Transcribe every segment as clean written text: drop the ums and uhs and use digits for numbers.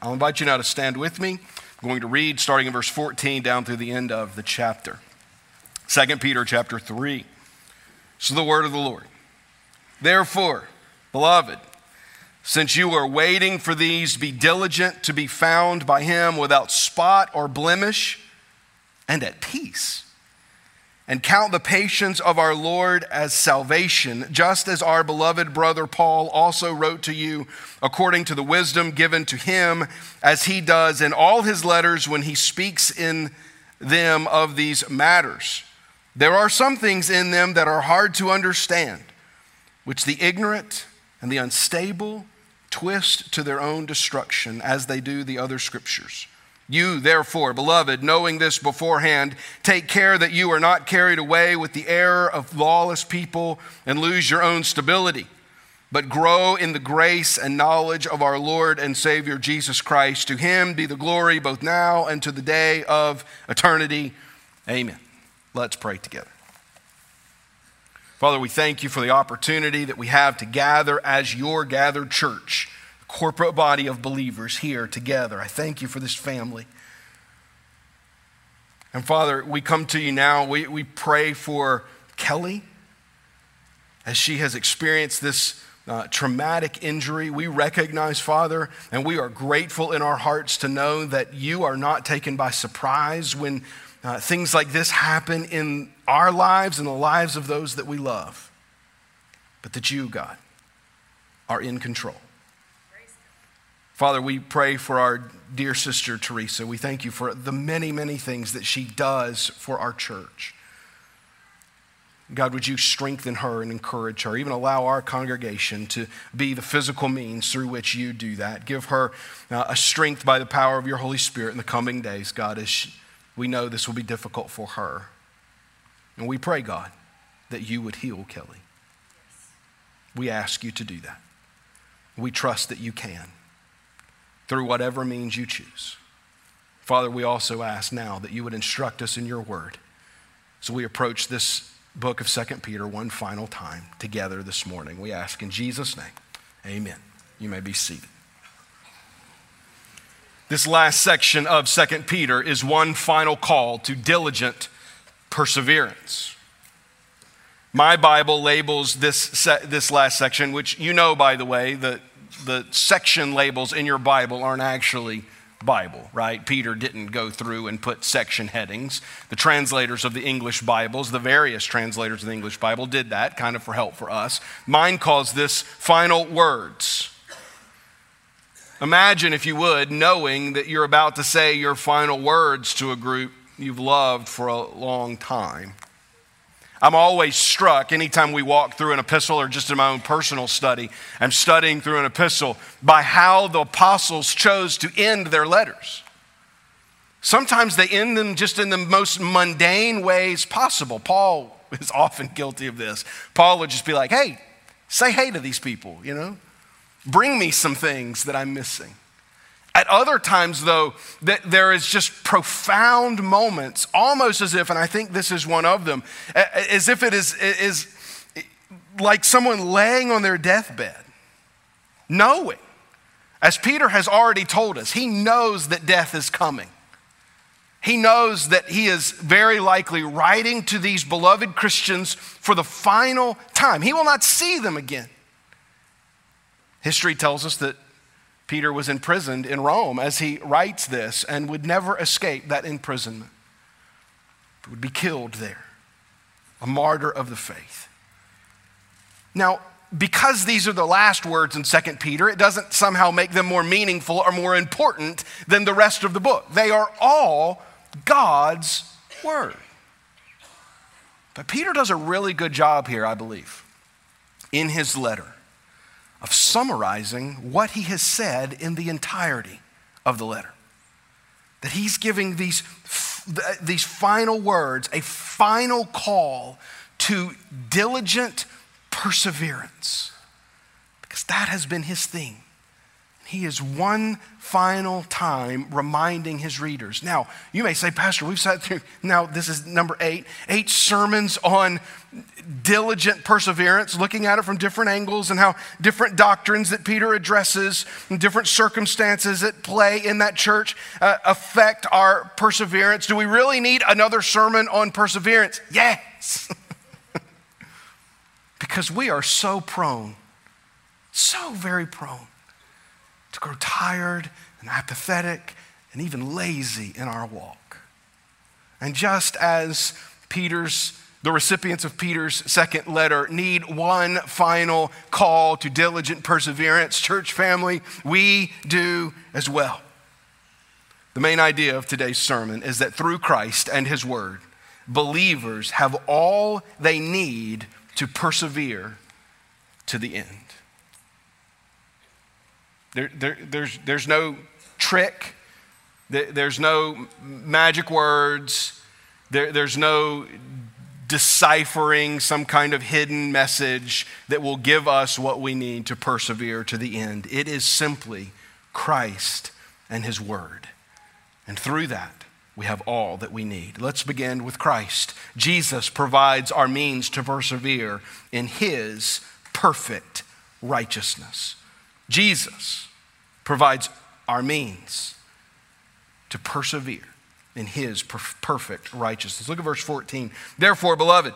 I'll invite you now to stand with me. I'm going to read starting in verse 14 down through the end of the chapter. 2 Peter chapter 3. So the word of the Lord. Therefore, beloved, since you are waiting for these, be diligent to be found by him without spot or blemish and at peace. And count the patience of our Lord as salvation, just as our beloved brother Paul also wrote to you, according to the wisdom given to him, as he does in all his letters when he speaks in them of these matters. There are some things in them that are hard to understand, which the ignorant and the unstable twist to their own destruction, as they do the other scriptures. You, therefore, beloved, knowing this beforehand, take care that you are not carried away with the error of lawless people and lose your own stability, but grow in the grace and knowledge of our Lord and Savior Jesus Christ. To him be the glory both now and to the day of eternity. Amen. Let's pray together. Father, we thank you for the opportunity that we have to gather as your gathered church, corporate body of believers here together. I thank you for this family. And Father, we come to you now. We pray for Kelly as she has experienced this traumatic injury. We recognize, Father, and we are grateful in our hearts to know that you are not taken by surprise when things like this happen in our lives and the lives of those that we love, but that you, God, are in control. Father, we pray for our dear sister, Teresa. We thank you for the many, many things that she does for our church. God, would you strengthen her and encourage her, even allow our congregation to be the physical means through which you do that. Give her a strength by the power of your Holy Spirit in the coming days, God, as we know this will be difficult for her. And we pray, God, that you would heal Kelly. Yes. We ask you to do that. We trust that you can, through whatever means you choose. Father, we also ask now that you would instruct us in your word. So we approach this book of 2 Peter one final time together this morning. We ask in Jesus' name, amen. You may be seated. This last section of 2 Peter is one final call to diligent perseverance. My Bible labels this last section, which you know, by the way, that the section labels in your Bible aren't actually Bible, right? Peter didn't go through and put section headings. The translators of the English Bibles, the various translators of the English Bible did that kind of for help for us. Mine calls this final words. Imagine, if you would, knowing that you're about to say your final words to a group you've loved for a long time. I'm always struck anytime we walk through an epistle or just in my own personal study, I'm studying through an epistle by how the apostles chose to end their letters. Sometimes they end them just in the most mundane ways possible. Paul is often guilty of this. Paul would just be like, hey, say hey to these people, you know? Bring me some things that I'm missing. At other times, though, there is just profound moments, almost as if, and I think this is one of them, as if it is like someone laying on their deathbed, knowing, as Peter has already told us, he knows that death is coming. He knows that he is very likely writing to these beloved Christians for the final time. He will not see them again. History tells us that Peter was imprisoned in Rome as he writes this and would never escape that imprisonment. He would be killed there, a martyr of the faith. Now, because these are the last words in 2 Peter, it doesn't somehow make them more meaningful or more important than the rest of the book. They are all God's word. But Peter does a really good job here, I believe, in his letter, of summarizing what he has said in the entirety of the letter. That he's giving these final words, a final call to diligent perseverance, because that has been his thing. He is one final time reminding his readers. Now, you may say, Pastor, we've sat through, now this is number 8 sermons on diligent perseverance, looking at it from different angles and how different doctrines that Peter addresses and different circumstances at play in that church affect our perseverance. Do we really need another sermon on perseverance? Yes. Because we are so prone, so very prone to grow tired and apathetic and even lazy in our walk. And just as the recipients of Peter's second letter need one final call to diligent perseverance, church family, we do as well. The main idea of today's sermon is that through Christ and his word, believers have all they need to persevere to the end. There's no trick. There's no magic words. There's no deciphering some kind of hidden message that will give us what we need to persevere to the end. It is simply Christ and his word. And through that, we have all that we need. Let's begin with Christ. Jesus provides our means to persevere in his perfect righteousness. Jesus provides our means to persevere in his perfect righteousness. Look at verse 14. Therefore, beloved.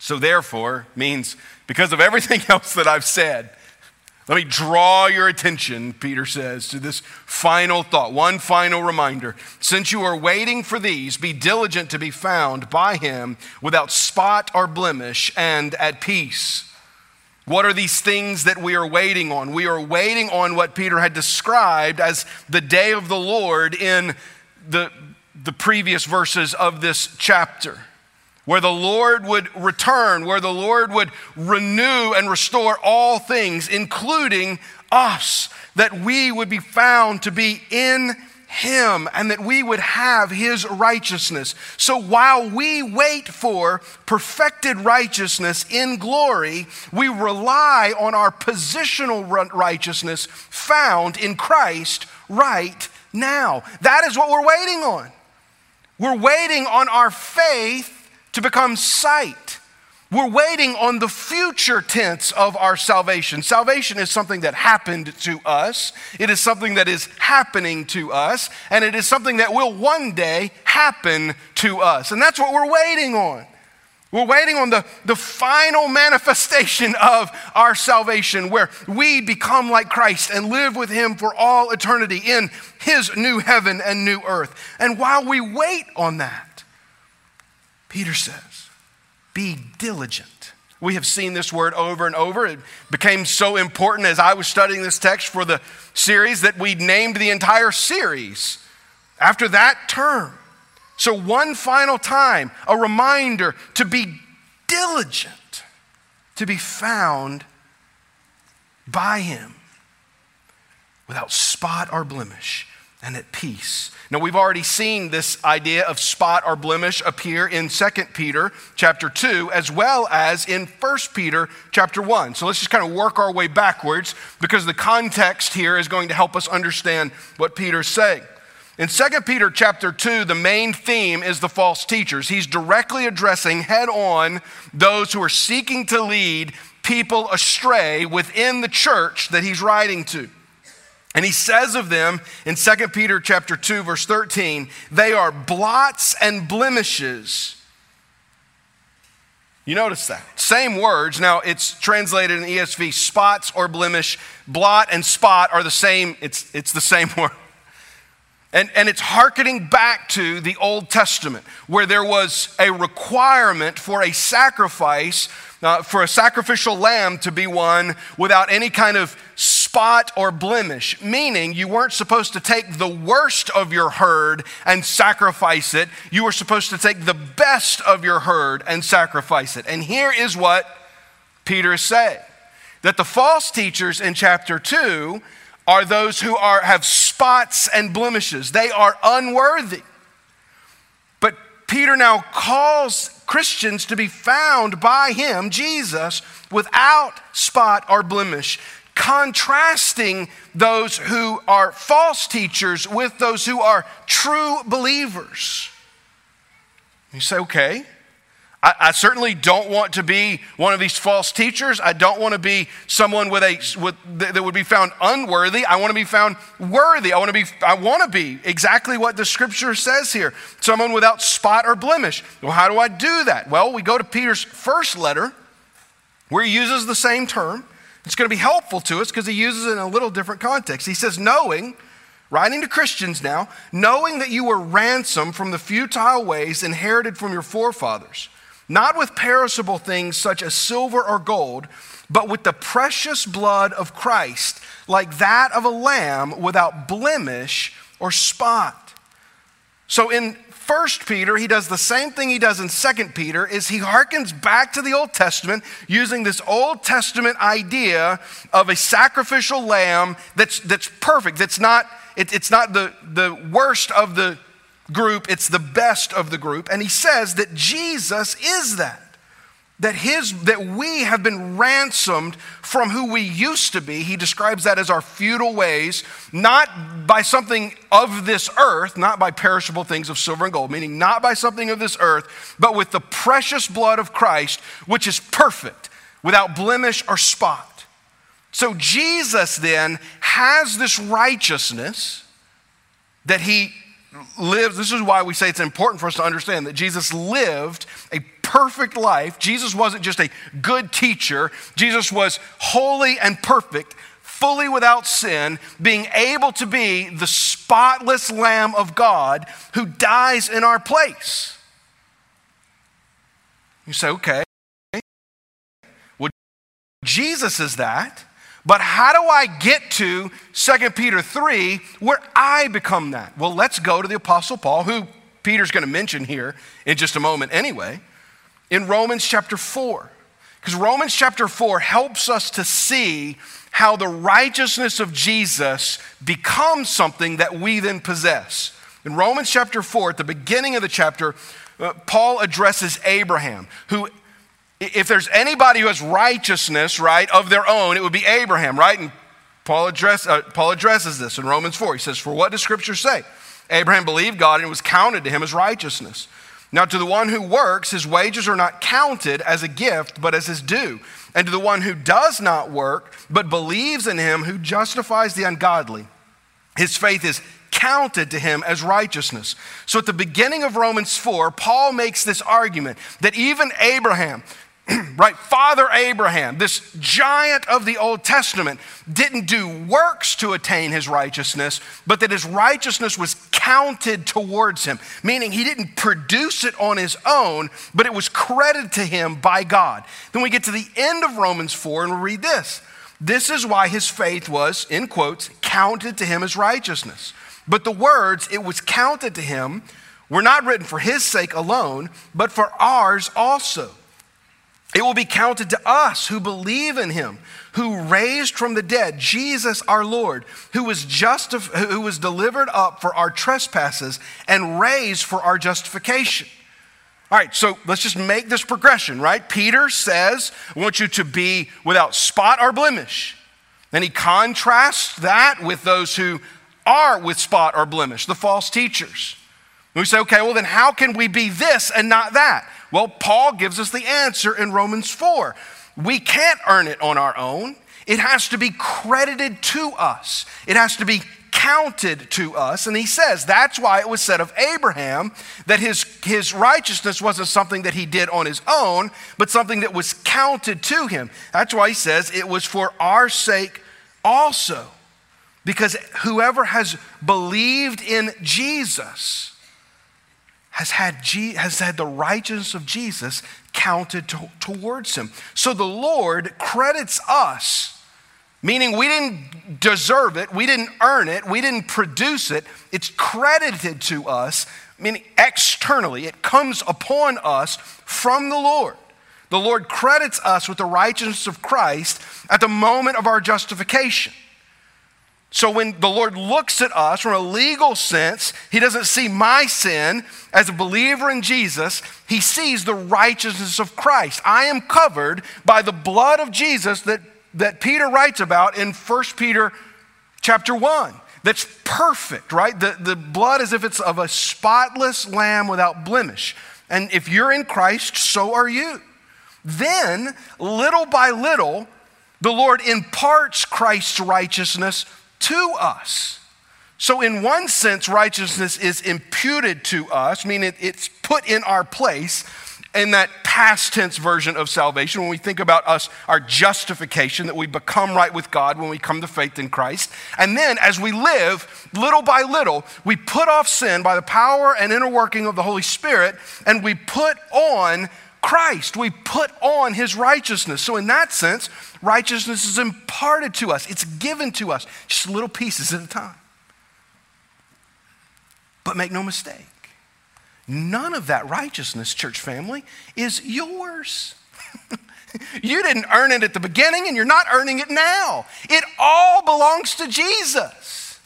So therefore means because of everything else that I've said, let me draw your attention, Peter says, to this final thought, one final reminder. Since you are waiting for these, be diligent to be found by him without spot or blemish and at peace. What are these things that we are waiting on? We are waiting on what Peter had described as the day of the Lord in the previous verses of this chapter, where the Lord would return, where the Lord would renew and restore all things, including us, that we would be found to be in him and that we would have his righteousness. So while we wait for perfected righteousness in glory, we rely on our positional righteousness found in Christ right now. That is what we're waiting on. We're waiting on our faith to become sight. We're waiting on the future tense of our salvation. Salvation is something that happened to us. It is something that is happening to us. And it is something that will one day happen to us. And that's what we're waiting on. We're waiting on the final manifestation of our salvation, where we become like Christ and live with him for all eternity in his new heaven and new earth. And while we wait on that, Peter says, be diligent. We have seen this word over and over. It became so important as I was studying this text for the series that we named the entire series after that term. So one final time, a reminder to be diligent, to be found by him without spot or blemish and at peace. Now, we've already seen this idea of spot or blemish appear in 2 Peter chapter 2, as well as in 1 Peter chapter 1. So let's just kind of work our way backwards, because the context here is going to help us understand what Peter's saying. In 2 Peter chapter 2, the main theme is the false teachers. He's directly addressing head on those who are seeking to lead people astray within the church that he's writing to. And he says of them in 2 Peter chapter 2, verse 13, they are blots and blemishes. You notice that. Same words. Now, it's translated in the ESV, spots or blemish. Blot and spot are the same. It's the same word. And it's hearkening back to the Old Testament, where there was a requirement for a sacrifice, for a sacrificial lamb to be one without any kind of spot or blemish, meaning you weren't supposed to take the worst of your herd and sacrifice it. You were supposed to take the best of your herd and sacrifice it. And here is what Peter is saying, that the false teachers in chapter 2 are those who have spots and blemishes. They are unworthy. But Peter now calls Christians to be found by him, Jesus, without spot or blemish. contrasting those who are false teachers with those who are true believers. You say, okay, I certainly don't want to be one of these false teachers. I don't want to be someone that would be found unworthy. I want to be found worthy. I want to be exactly what the scripture says here. Someone without spot or blemish. Well, how do I do that? Well, we go to Peter's first letter where he uses the same term. It's going to be helpful to us because he uses it in a little different context. He says, writing to Christians now, knowing that you were ransomed from the futile ways inherited from your forefathers, not with perishable things such as silver or gold, but with the precious blood of Christ, like that of a lamb without blemish or spot. So in 1 Peter, he does the same thing he does in 2 Peter, is he harkens back to the Old Testament using this Old Testament idea of a sacrificial lamb that's perfect. It's not the worst of the group, it's the best of the group. And he says that Jesus is that we have been ransomed from who we used to be. He describes that as our futile ways, not by something of this earth, not by perishable things of silver and gold, meaning not by something of this earth, but with the precious blood of Christ, which is perfect, without blemish or spot. So Jesus then has this righteousness that he lives. This is why we say it's important for us to understand that Jesus lived a perfect life. Jesus wasn't just a good teacher. Jesus was holy and perfect, fully without sin, being able to be the spotless Lamb of God who dies in our place. You say, okay, well, Jesus is that, but how do I get to 2 Peter 3 where I become that? Well, let's go to the Apostle Paul, who Peter's going to mention here in just a moment anyway, in Romans chapter 4. Because Romans chapter 4 helps us to see how the righteousness of Jesus becomes something that we then possess. In Romans chapter 4, at the beginning of the chapter, Paul addresses Abraham, who, if there's anybody who has righteousness, right, of their own, it would be Abraham, right? And Paul addresses this in Romans 4. He says, "For what does Scripture say? Abraham believed God and it was counted to him as righteousness. Now to the one who works, his wages are not counted as a gift, but as his due. And to the one who does not work, but believes in him who justifies the ungodly, his faith is counted to him as righteousness." So at the beginning of Romans 4, Paul makes this argument that even Abraham, right, Father Abraham, this giant of the Old Testament, didn't do works to attain his righteousness, but that his righteousness was counted towards him, meaning he didn't produce it on his own, but it was credited to him by God. Then we get to the end of Romans 4 and we'll read this. "This is why his faith was," in quotes, "counted to him as righteousness. But the words, 'it was counted to him,' were not written for his sake alone, but for ours also. It will be counted to us who believe in him, who raised from the dead Jesus our Lord, who was delivered up for our trespasses and raised for our justification." All right, so let's just make this progression, right? Peter says, "I want you to be without spot or blemish." Then he contrasts that with those who are with spot or blemish, the false teachers. And we say, okay, well then how can we be this and not that? Well, Paul gives us the answer in Romans 4. We can't earn it on our own. It has to be credited to us. It has to be counted to us. And he says that's why it was said of Abraham that his righteousness wasn't something that he did on his own, but something that was counted to him. That's why he says it was for our sake also, because whoever has believed in Jesus has had the righteousness of Jesus counted towards him. So the Lord credits us, meaning we didn't deserve it, we didn't earn it, we didn't produce it. It's credited to us, meaning externally. It comes upon us from the Lord. The Lord credits us with the righteousness of Christ at the moment of our justification. So when the Lord looks at us from a legal sense, he doesn't see my sin as a believer in Jesus. He sees the righteousness of Christ. I am covered by the blood of Jesus that that Peter writes about in 1 Peter chapter 1. That's perfect, right? The blood is if it's of a spotless lamb without blemish. And if you're in Christ, so are you. Then, little by little, the Lord imparts Christ's righteousness to us. So in one sense, righteousness is imputed to us, meaning it's put in our place in that past tense version of salvation. When we think about us, our justification, that we become right with God when we come to faith in Christ. And then as we live, little by little, we put off sin by the power and inner working of the Holy Spirit, and we put on Christ. We put on his righteousness. So in that sense, righteousness is imparted to us. It's given to us, just little pieces at a time. But make no mistake, none of that righteousness, church family, is yours. You didn't earn it at the beginning, and you're not earning it now. It all belongs to Jesus.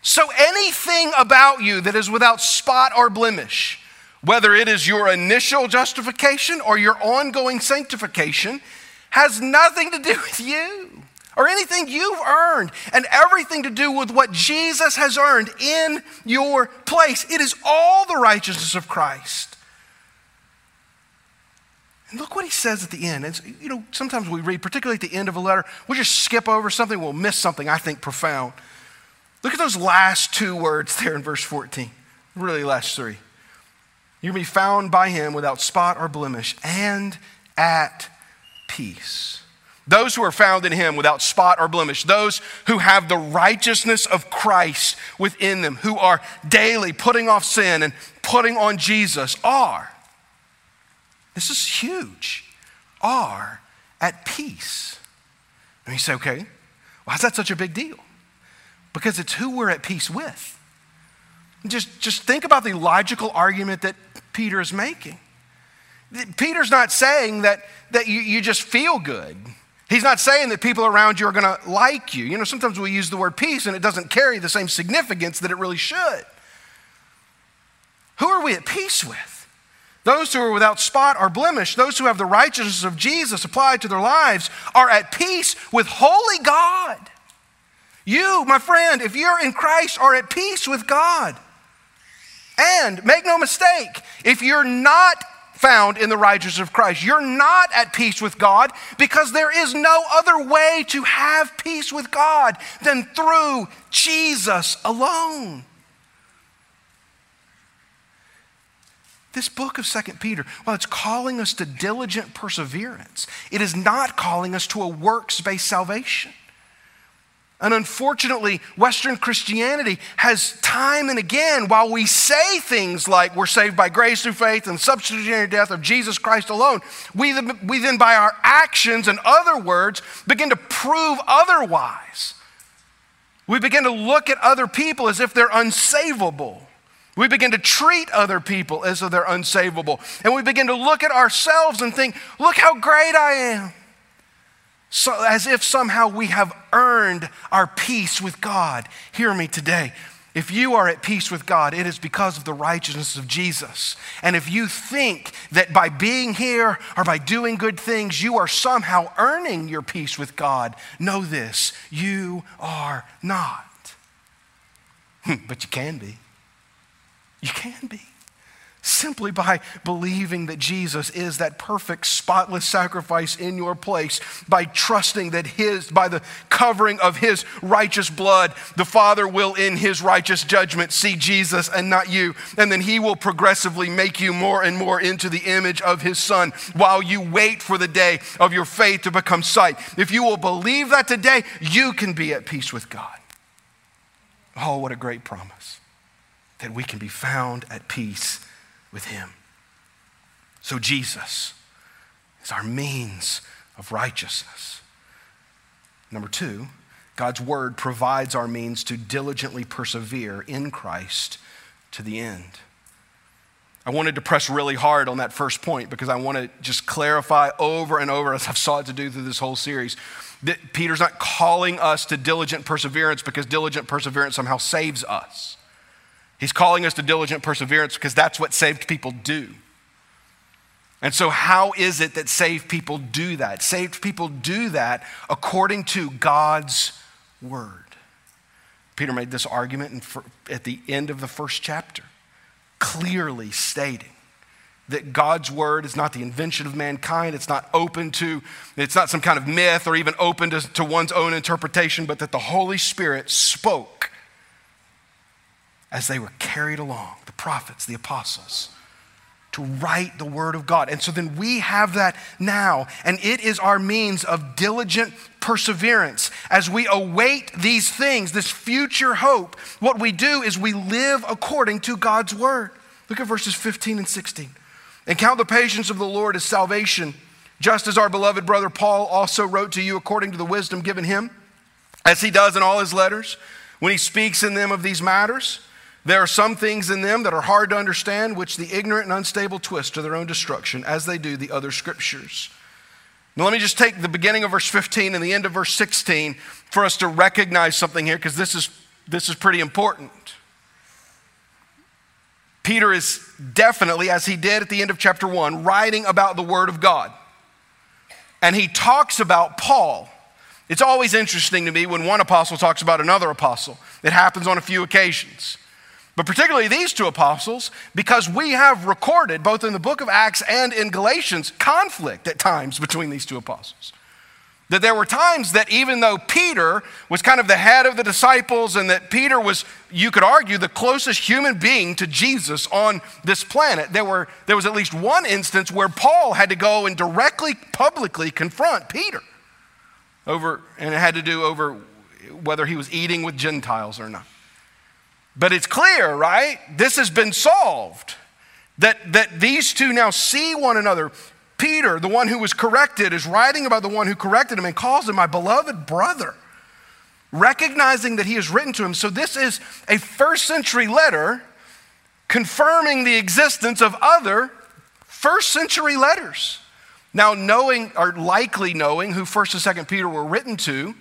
So anything about you that is without spot or blemish, whether it is your initial justification or your ongoing sanctification, has nothing to do with you or anything you've earned, and everything to do with what Jesus has earned in your place. It is all the righteousness of Christ. And look what he says at the end. It's, sometimes we read, particularly at the end of a letter, we'll just skip over something, we'll miss something, I think, profound. Look at those last two words there in verse 14, really last three. You'll be found by him without spot or blemish and at peace. Those who are found in him without spot or blemish, those who have the righteousness of Christ within them, who are daily putting off sin and putting on Jesus, are at peace. And you say, okay, why is that such a big deal? Because it's who we're at peace with. Just think about the logical argument that Peter is making. Peter's not saying that you just feel good. He's not saying that people around you are gonna like you. Sometimes we use the word peace and it doesn't carry the same significance that it really should. Who are we at peace with? Those who are without spot or blemish, those who have the righteousness of Jesus applied to their lives, are at peace with holy God. You, my friend, if you're in Christ, are at peace with God. And make no mistake, if you're not found in the righteousness of Christ, you're not at peace with God, because there is no other way to have peace with God than through Jesus alone. This book of 2 Peter, while it's calling us to diligent perseverance, it is not calling us to a works-based salvation. And unfortunately, Western Christianity has time and again, while we say things like we're saved by grace through faith and substitutionary death of Jesus Christ alone, we then by our actions and other words begin to prove otherwise. We begin to look at other people as if they're unsavable. We begin to treat other people as if they're unsavable. And we begin to look at ourselves and think, look how great I am. So as if somehow we have earned our peace with God. Hear me today. If you are at peace with God, it is because of the righteousness of Jesus. And if you think that by being here or by doing good things, you are somehow earning your peace with God, know this, you are not. But you can be. You can be. Simply by believing that Jesus is that perfect, spotless sacrifice in your place, by trusting that by the covering of his righteous blood, the Father will in his righteous judgment see Jesus and not you. And then he will progressively make you more and more into the image of his Son while you wait for the day of your faith to become sight. If you will believe that today, you can be at peace with God. Oh, what a great promise, that we can be found at peace with him. So Jesus is our means of righteousness. Number two, God's word provides our means to diligently persevere in Christ to the end. I wanted to press really hard on that first point because I want to just clarify over and over, as I've sought to do through this whole series, that Peter's not calling us to diligent perseverance because diligent perseverance somehow saves us. He's calling us to diligent perseverance because that's what saved people do. And so how is it that saved people do that? Saved people do that according to God's word. Peter made this argument at the end of the first chapter, clearly stating that God's word is not the invention of mankind. It's not some kind of myth or even open to one's own interpretation, but that the Holy Spirit spoke as they were carried along, the prophets, the apostles, to write the word of God. And so then we have that now, and it is our means of diligent perseverance. As we await these things, this future hope, what we do is we live according to God's word. Look at verses 15 and 16. And count the patience of the Lord as salvation, just as our beloved brother Paul also wrote to you according to the wisdom given him, as he does in all his letters, when he speaks in them of these matters. There are some things in them that are hard to understand, which the ignorant and unstable twist to their own destruction, as they do the other scriptures. Now let me just take the beginning of verse 15 and the end of verse 16 for us to recognize something here, because this is pretty important. Peter is definitely, as he did at the end of chapter 1, writing about the word of God. And he talks about Paul. It's always interesting to me when one apostle talks about another apostle. It happens on a few occasions. But particularly these two apostles, because we have recorded, both in the book of Acts and in Galatians, conflict at times between these two apostles. That there were times that even though Peter was kind of the head of the disciples and that Peter was, you could argue, the closest human being to Jesus on this planet, there was at least one instance where Paul had to go and directly, publicly confront Peter over whether he was eating with Gentiles or not. But it's clear, right? This has been solved. That these two now see one another. Peter, the one who was corrected, is writing about the one who corrected him and calls him my beloved brother, recognizing that he has written to him. So this is a first century letter confirming the existence of other first century letters. Now likely knowing who 1st and 2nd Peter were written to,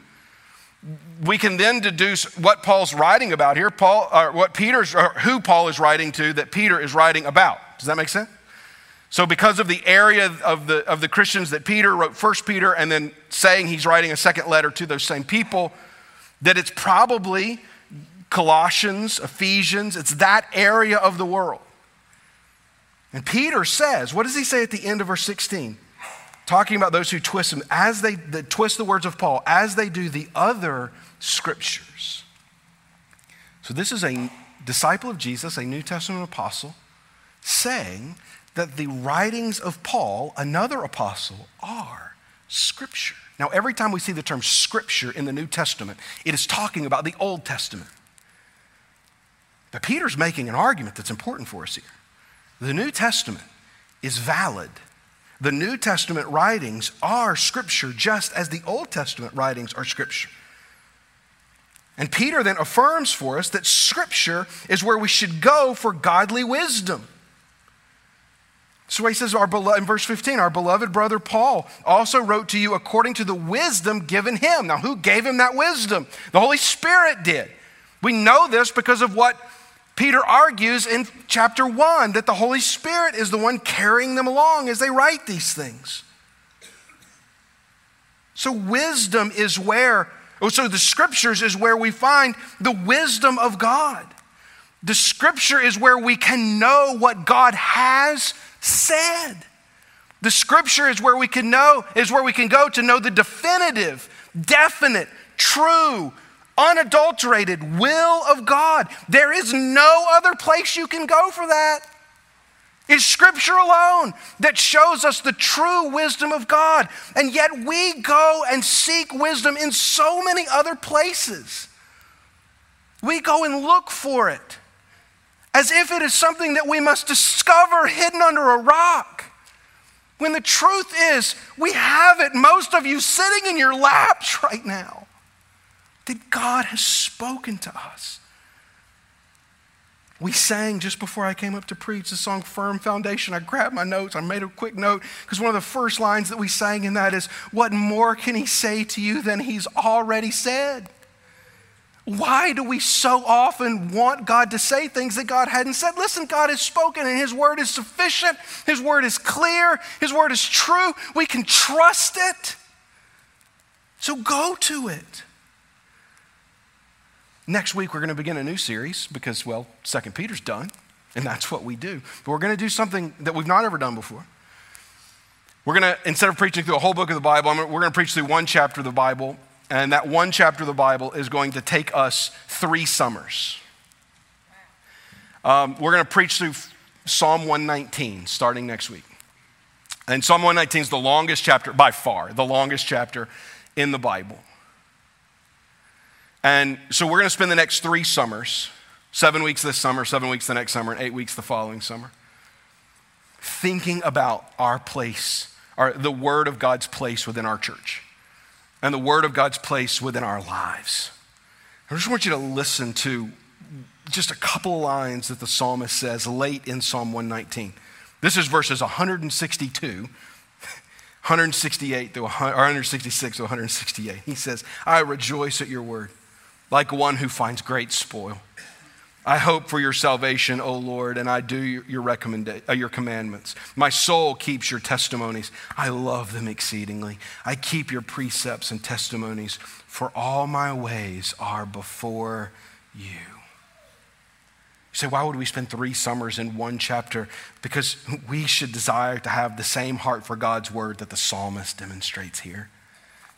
we can then deduce what Paul's writing about here, who Paul is writing to, that Peter is writing about. Does that make sense? So because of the area of the Christians that Peter wrote 1st Peter and then saying he's writing a second letter to those same people, that it's probably Colossians, Ephesians, it's that area of the world. And Peter says, what does he say at the end of verse 16? Talking about those who twist them, as they twist the words of Paul, as they do the other scriptures. So this is a disciple of Jesus, a New Testament apostle, saying that the writings of Paul, another apostle, are scripture. Now, every time we see the term scripture in the New Testament, it is talking about the Old Testament. But Peter's making an argument that's important for us here. The New Testament is valid. The New Testament writings are scripture just as the Old Testament writings are scripture. And Peter then affirms for us that scripture is where we should go for godly wisdom. So he says in verse 15, our beloved brother Paul also wrote to you according to the wisdom given him. Now who gave him that wisdom? The Holy Spirit did. We know this because of what Peter argues in chapter 1 that the Holy Spirit is the one carrying them along as they write these things. So the scriptures is where we find the wisdom of God. The scripture is where we can know what God has said. The scripture is where we can know, is where we can go to know the definitive, definite, true, unadulterated will of God. There is no other place you can go for that. It's scripture alone that shows us the true wisdom of God. And yet we go and seek wisdom in so many other places. We go and look for it as if it is something that we must discover hidden under a rock. When the truth is, we have it, most of you sitting in your laps right now. That God has spoken to us. We sang just before I came up to preach the song Firm Foundation. I grabbed my notes, I made a quick note, because one of the first lines that we sang in that is, what more can he say to you than he's already said? Why do we so often want God to say things that God hadn't said? Listen, God has spoken and his word is sufficient. His word is clear. His word is true. We can trust it. So go to it. Next week, we're going to begin a new series because, well, 2 Peter's done, and that's what we do. But we're going to do something that we've not ever done before. We're going to, instead of preaching through a whole book of the Bible, we're going to preach through one chapter of the Bible. And that one chapter of the Bible is going to take us 3 summers. We're going to preach through Psalm 119 starting next week. And Psalm 119 is the longest chapter, by far, the longest chapter in the Bible. And so we're going to spend the next 3 summers, 7 weeks this summer, 7 weeks the next summer, and 8 weeks the following summer, thinking about our place, the Word of God's place within our church. And the word of God's place within our lives. I just want you to listen to just a couple of lines that the psalmist says late in Psalm 119. This is verses 162, 168 through 166 to 168. He says, I rejoice at your word, like one who finds great spoil. I hope for your salvation, O Lord, and I do your commandments. My soul keeps your testimonies. I love them exceedingly. I keep your precepts and testimonies, for all my ways are before you. You say, why would we spend 3 summers in one chapter? Because we should desire to have the same heart for God's word that the psalmist demonstrates here.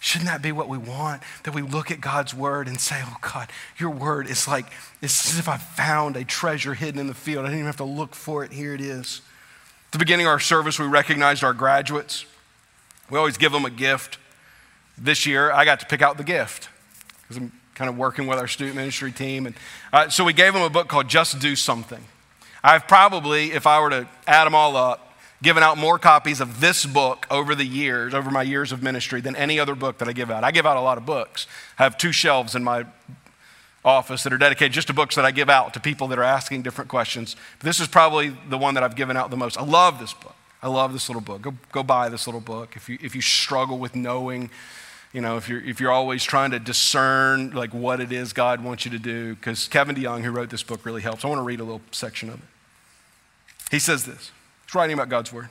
Shouldn't that be what we want? That we look at God's word and say, oh God, your word is like, it's as if I found a treasure hidden in the field. I didn't even have to look for it. Here it is. At the beginning of our service, we recognized our graduates. We always give them a gift. This year, I got to pick out the gift because I'm kind of working with our student ministry team. And so we gave them a book called Just Do Something. I've probably, if I were to add them all up, given out more copies of this book over the years, over my years of ministry, than any other book that I give out. I give out a lot of books. I have 2 shelves in my office that are dedicated just to books that I give out to people that are asking different questions. This is probably the one that I've given out the most. I love this book. I love this little book. Go buy this little book. If you struggle with knowing, you know, if you're always trying to discern like what it is God wants you to do, because Kevin DeYoung, who wrote this book, really helps. I want to read a little section of it. He says this. Writing about God's word.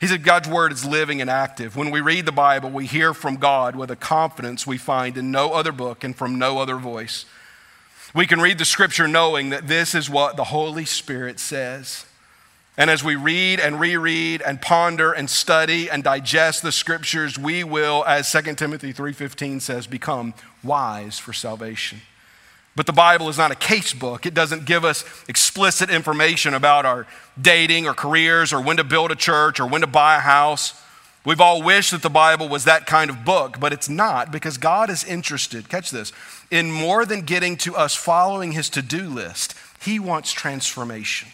He said, God's word is living and active. When we read the Bible, we hear from God with a confidence we find in no other book and from no other voice. We can read the scripture knowing that this is what the Holy Spirit says. And as we read and reread and ponder and study and digest the scriptures, we will, as 2 Timothy 3:15 says, become wise for salvation. But the Bible is not a case book. It doesn't give us explicit information about our dating or careers or when to build a church or when to buy a house. We've all wished that the Bible was that kind of book, but it's not, because God is interested, catch this, in more than getting to us following his to-do list. He wants transformation.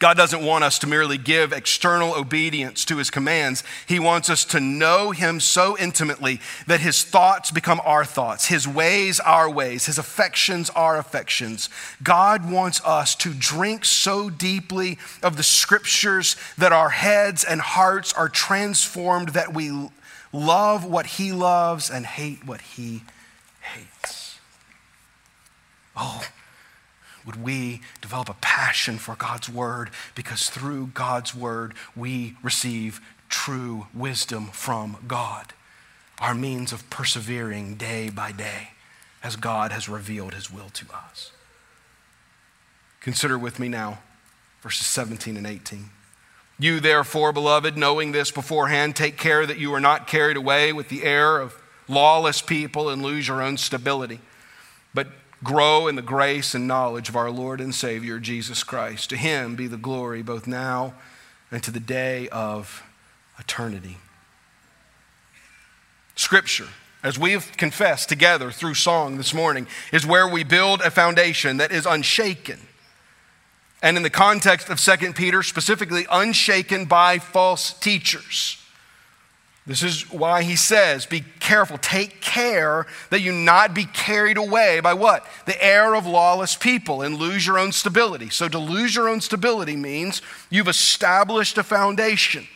God doesn't want us to merely give external obedience to his commands. He wants us to know him so intimately that his thoughts become our thoughts, his ways our ways, his affections our affections. God wants us to drink so deeply of the scriptures that our heads and hearts are transformed, that we love what he loves and hate what he hates. Oh, would we develop a passion for God's word, because through God's word, we receive true wisdom from God, our means of persevering day by day as God has revealed his will to us. Consider with me now, verses 17 and 18. You therefore, beloved, knowing this beforehand, take care that you are not carried away with the error of lawless people and lose your own stability, but grow in the grace and knowledge of our Lord and Savior, Jesus Christ. To him be the glory both now and to the day of eternity. Scripture, as we have confessed together through song this morning, is where we build a foundation that is unshaken. And in the context of 2 Peter, specifically unshaken by false teachers. This is why he says, be careful, take care that you not be carried away by what? The error of lawless people and lose your own stability. So to lose your own stability means you've established a foundation.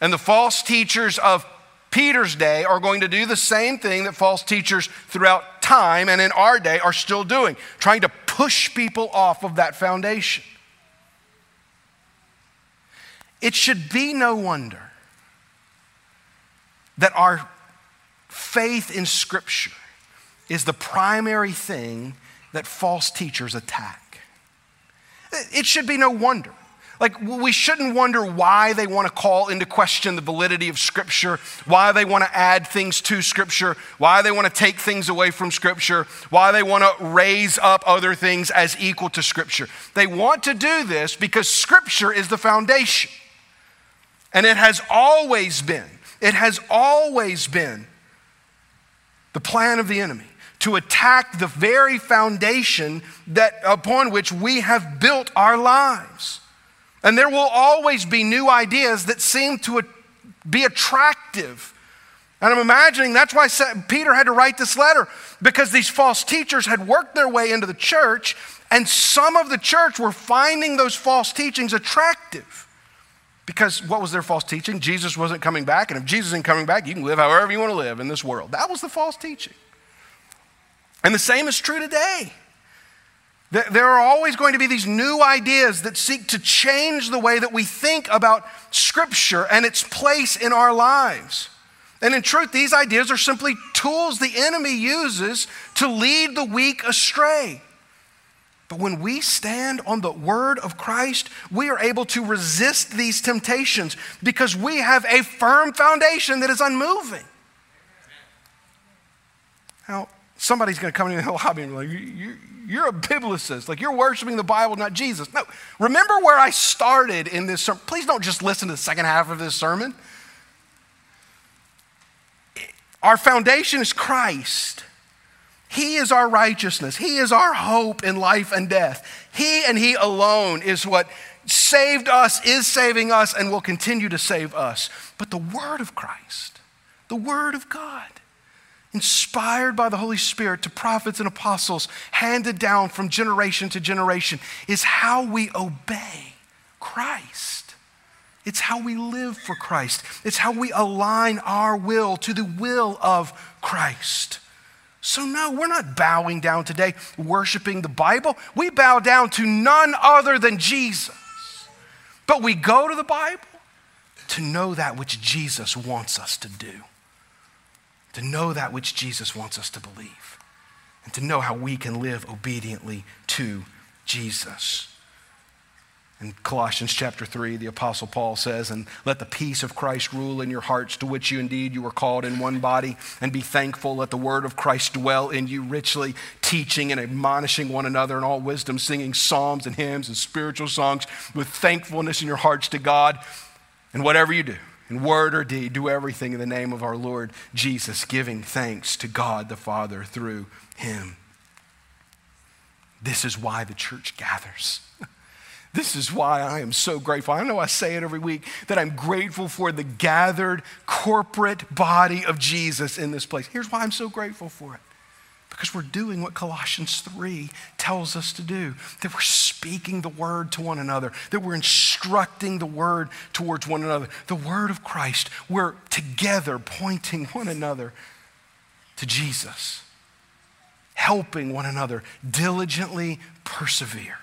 And the false teachers of Peter's day are going to do the same thing that false teachers throughout time and in our day are still doing, trying to push people off of that foundation. It should be no wonder that our faith in Scripture is the primary thing that false teachers attack. It should be no wonder. Like, we shouldn't wonder why they want to call into question the validity of Scripture, why they want to add things to Scripture, why they want to take things away from Scripture, why they want to raise up other things as equal to Scripture. They want to do this because Scripture is the foundation. And it has always been the plan of the enemy to attack the very foundation that upon which we have built our lives. And there will always be new ideas that seem to be attractive. And I'm imagining that's why Peter had to write this letter, because these false teachers had worked their way into the church, and some of the church were finding those false teachings attractive. Because what was their false teaching? Jesus wasn't coming back, and if Jesus isn't coming back, you can live however you want to live in this world. That was the false teaching. And the same is true today. There are always going to be these new ideas that seek to change the way that we think about Scripture and its place in our lives. And in truth, these ideas are simply tools the enemy uses to lead the weak astray. But when we stand on the word of Christ, we are able to resist these temptations because we have a firm foundation that is unmoving. Now, somebody's going to come into the lobby and be like, you're a biblicist. Like, you're worshiping the Bible, not Jesus. No, remember where I started in this sermon. Please don't just listen to the second half of this sermon. Our foundation is Christ. He is our righteousness. He is our hope in life and death. He and He alone is what saved us, is saving us, and will continue to save us. But the word of Christ, the word of God, inspired by the Holy Spirit to prophets and apostles, handed down from generation to generation, is how we obey Christ. It's how we live for Christ. It's how we align our will to the will of Christ. So no, we're not bowing down today, worshiping the Bible. We bow down to none other than Jesus. But we go to the Bible to know that which Jesus wants us to do, to know that which Jesus wants us to believe, and to know how we can live obediently to Jesus. In Colossians chapter 3, the Apostle Paul says, "And let the peace of Christ rule in your hearts, to which you indeed you were called in one body, and be thankful. Let the word of Christ dwell in you richly, teaching and admonishing one another in all wisdom, singing psalms and hymns and spiritual songs with thankfulness in your hearts to God. And whatever you do, in word or deed, do everything in the name of our Lord Jesus, giving thanks to God the Father through Him." This is why the church gathers. This is why I am so grateful. I know I say it every week, that I'm grateful for the gathered corporate body of Jesus in this place. Here's why I'm so grateful for it. Because we're doing what Colossians 3 tells us to do, that we're speaking the word to one another, that we're instructing the word towards one another, the word of Christ. We're together pointing one another to Jesus, helping one another diligently persevere.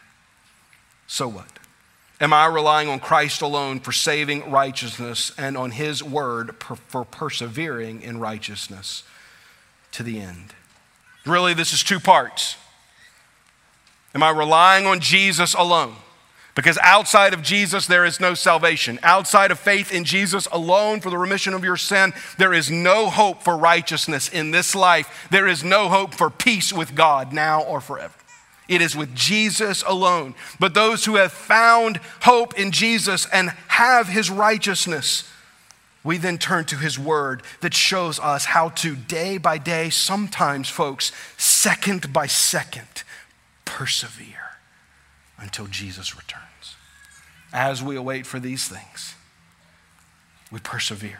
So what? Am I relying on Christ alone for saving righteousness and on His word for persevering in righteousness to the end? Really, this is two parts. Am I relying on Jesus alone? Because outside of Jesus, there is no salvation. Outside of faith in Jesus alone for the remission of your sin, there is no hope for righteousness in this life. There is no hope for peace with God now or forever. It is with Jesus alone. But those who have found hope in Jesus and have His righteousness, we then turn to His word that shows us how to, day by day, sometimes, folks, second by second, persevere until Jesus returns. As we await for these things, we persevere.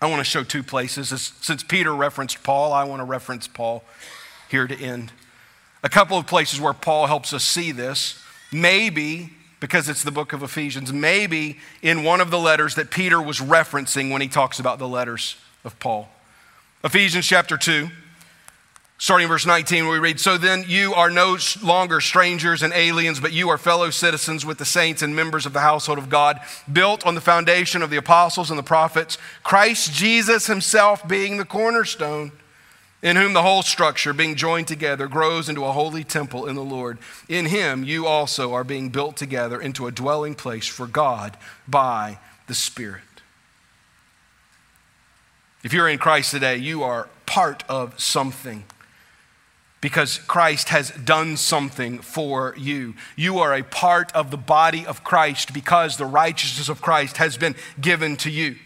I want to show two places. Since Peter referenced Paul, I want to reference Paul here to end. A couple of places where Paul helps us see this, maybe because it's the book of Ephesians, maybe in one of the letters that Peter was referencing when he talks about the letters of Paul. Ephesians chapter 2, Starting in verse 19, we read, "So then you are no longer strangers and aliens, but you are fellow citizens with the saints and members of the household of God, built on the foundation of the apostles and the prophets, Christ Jesus himself being the cornerstone, in whom the whole structure, being joined together, grows into a holy temple in the Lord. In him you also are being built together into a dwelling place for God by the Spirit." If you're in Christ today, you are part of something, because Christ has done something for you. You are a part of the body of Christ because the righteousness of Christ has been given to you.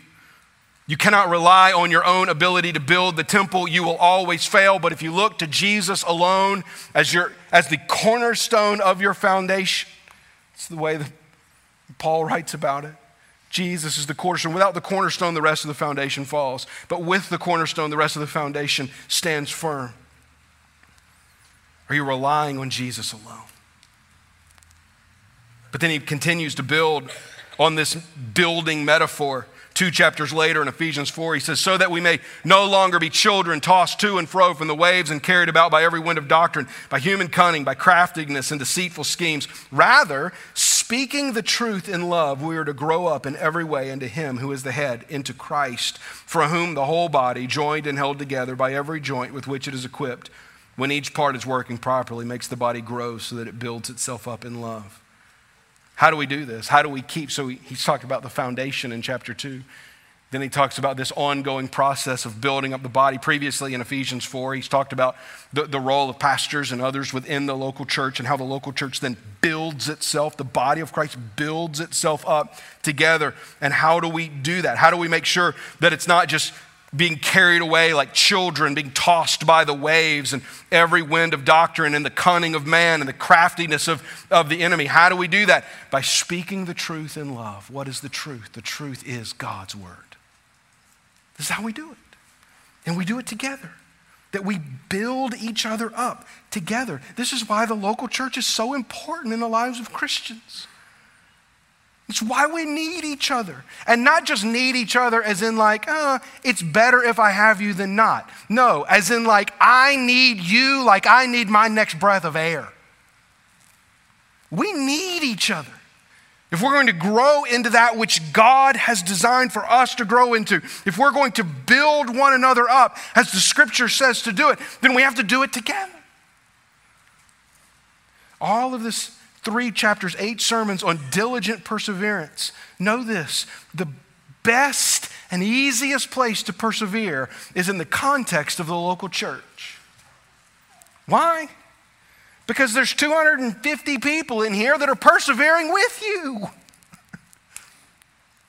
You cannot rely on your own ability to build the temple. You will always fail. But if you look to Jesus alone as the cornerstone of your foundation, it's the way that Paul writes about it. Jesus is the cornerstone. Without the cornerstone, the rest of the foundation falls. But with the cornerstone, the rest of the foundation stands firm. Are you relying on Jesus alone? But then he continues to build on this building metaphor. 2 chapters later in Ephesians 4, he says, "So that we may no longer be children tossed to and fro from the waves and carried about by every wind of doctrine, by human cunning, by craftiness and deceitful schemes. Rather, speaking the truth in love, we are to grow up in every way into him who is the head, into Christ, from whom the whole body, joined and held together by every joint with which it is equipped, when each part is working properly, makes the body grow so that it builds itself up in love." How do we do this? How do we keep? So he's talked about the foundation in chapter 2. Then he talks about this ongoing process of building up the body. Previously in Ephesians 4, he's talked about the role of pastors and others within the local church and how the local church then builds itself, the body of Christ builds itself up together. And how do we do that? How do we make sure that it's not just being carried away like children, being tossed by the waves and every wind of doctrine and the cunning of man and the craftiness of the enemy? How do we do that? By speaking the truth in love. What is the truth? The truth is God's word. This is how we do it. And we do it together, that we build each other up together. This is why the local church is so important in the lives of Christians. It's why we need each other. And not just need each other as in like, it's better if I have you than not. No, as in like, I need you like I need my next breath of air. We need each other. If we're going to grow into that which God has designed for us to grow into, if we're going to build one another up as the scripture says to do it, then we have to do it together. All of this 3 chapters, 8 sermons on diligent perseverance. Know this, the best and easiest place to persevere is in the context of the local church. Why? Because there's 250 people in here that are persevering with you.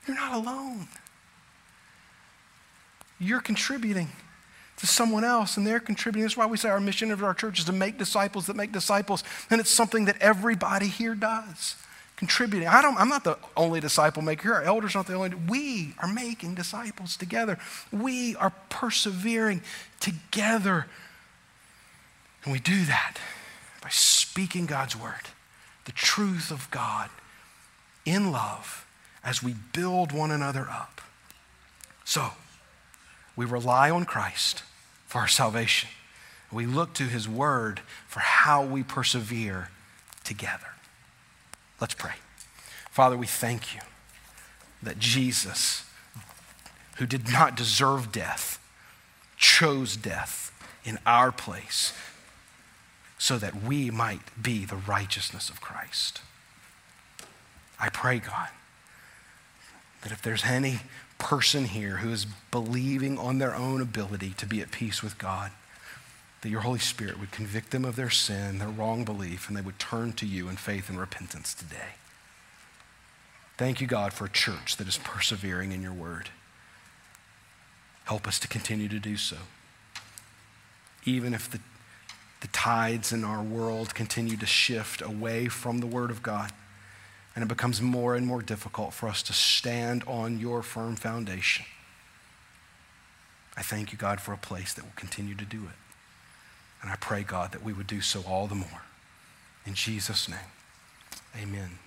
You're not alone. You're contributing to someone else, and they're contributing. That's why we say our mission of our church is to make disciples that make disciples, and it's something that everybody here does, contributing. I'm not the only disciple maker. Our elders aren't the only. We are making disciples together. We are persevering together, and we do that by speaking God's word, the truth of God in love as we build one another up. So, we rely on Christ for our salvation. We look to his word for how we persevere together. Let's pray. Father, we thank you that Jesus, who did not deserve death, chose death in our place so that we might be the righteousness of Christ. I pray, God, that if there's any person here who is believing on their own ability to be at peace with God, that your Holy Spirit would convict them of their sin, their wrong belief, and they would turn to you in faith and repentance today. Thank you, God, for a church that is persevering in your word. Help us to continue to do so. Even if the tides in our world continue to shift away from the word of God, and it becomes more and more difficult for us to stand on your firm foundation, I thank you, God, for a place that will continue to do it. And I pray, God, that we would do so all the more. In Jesus' name, amen.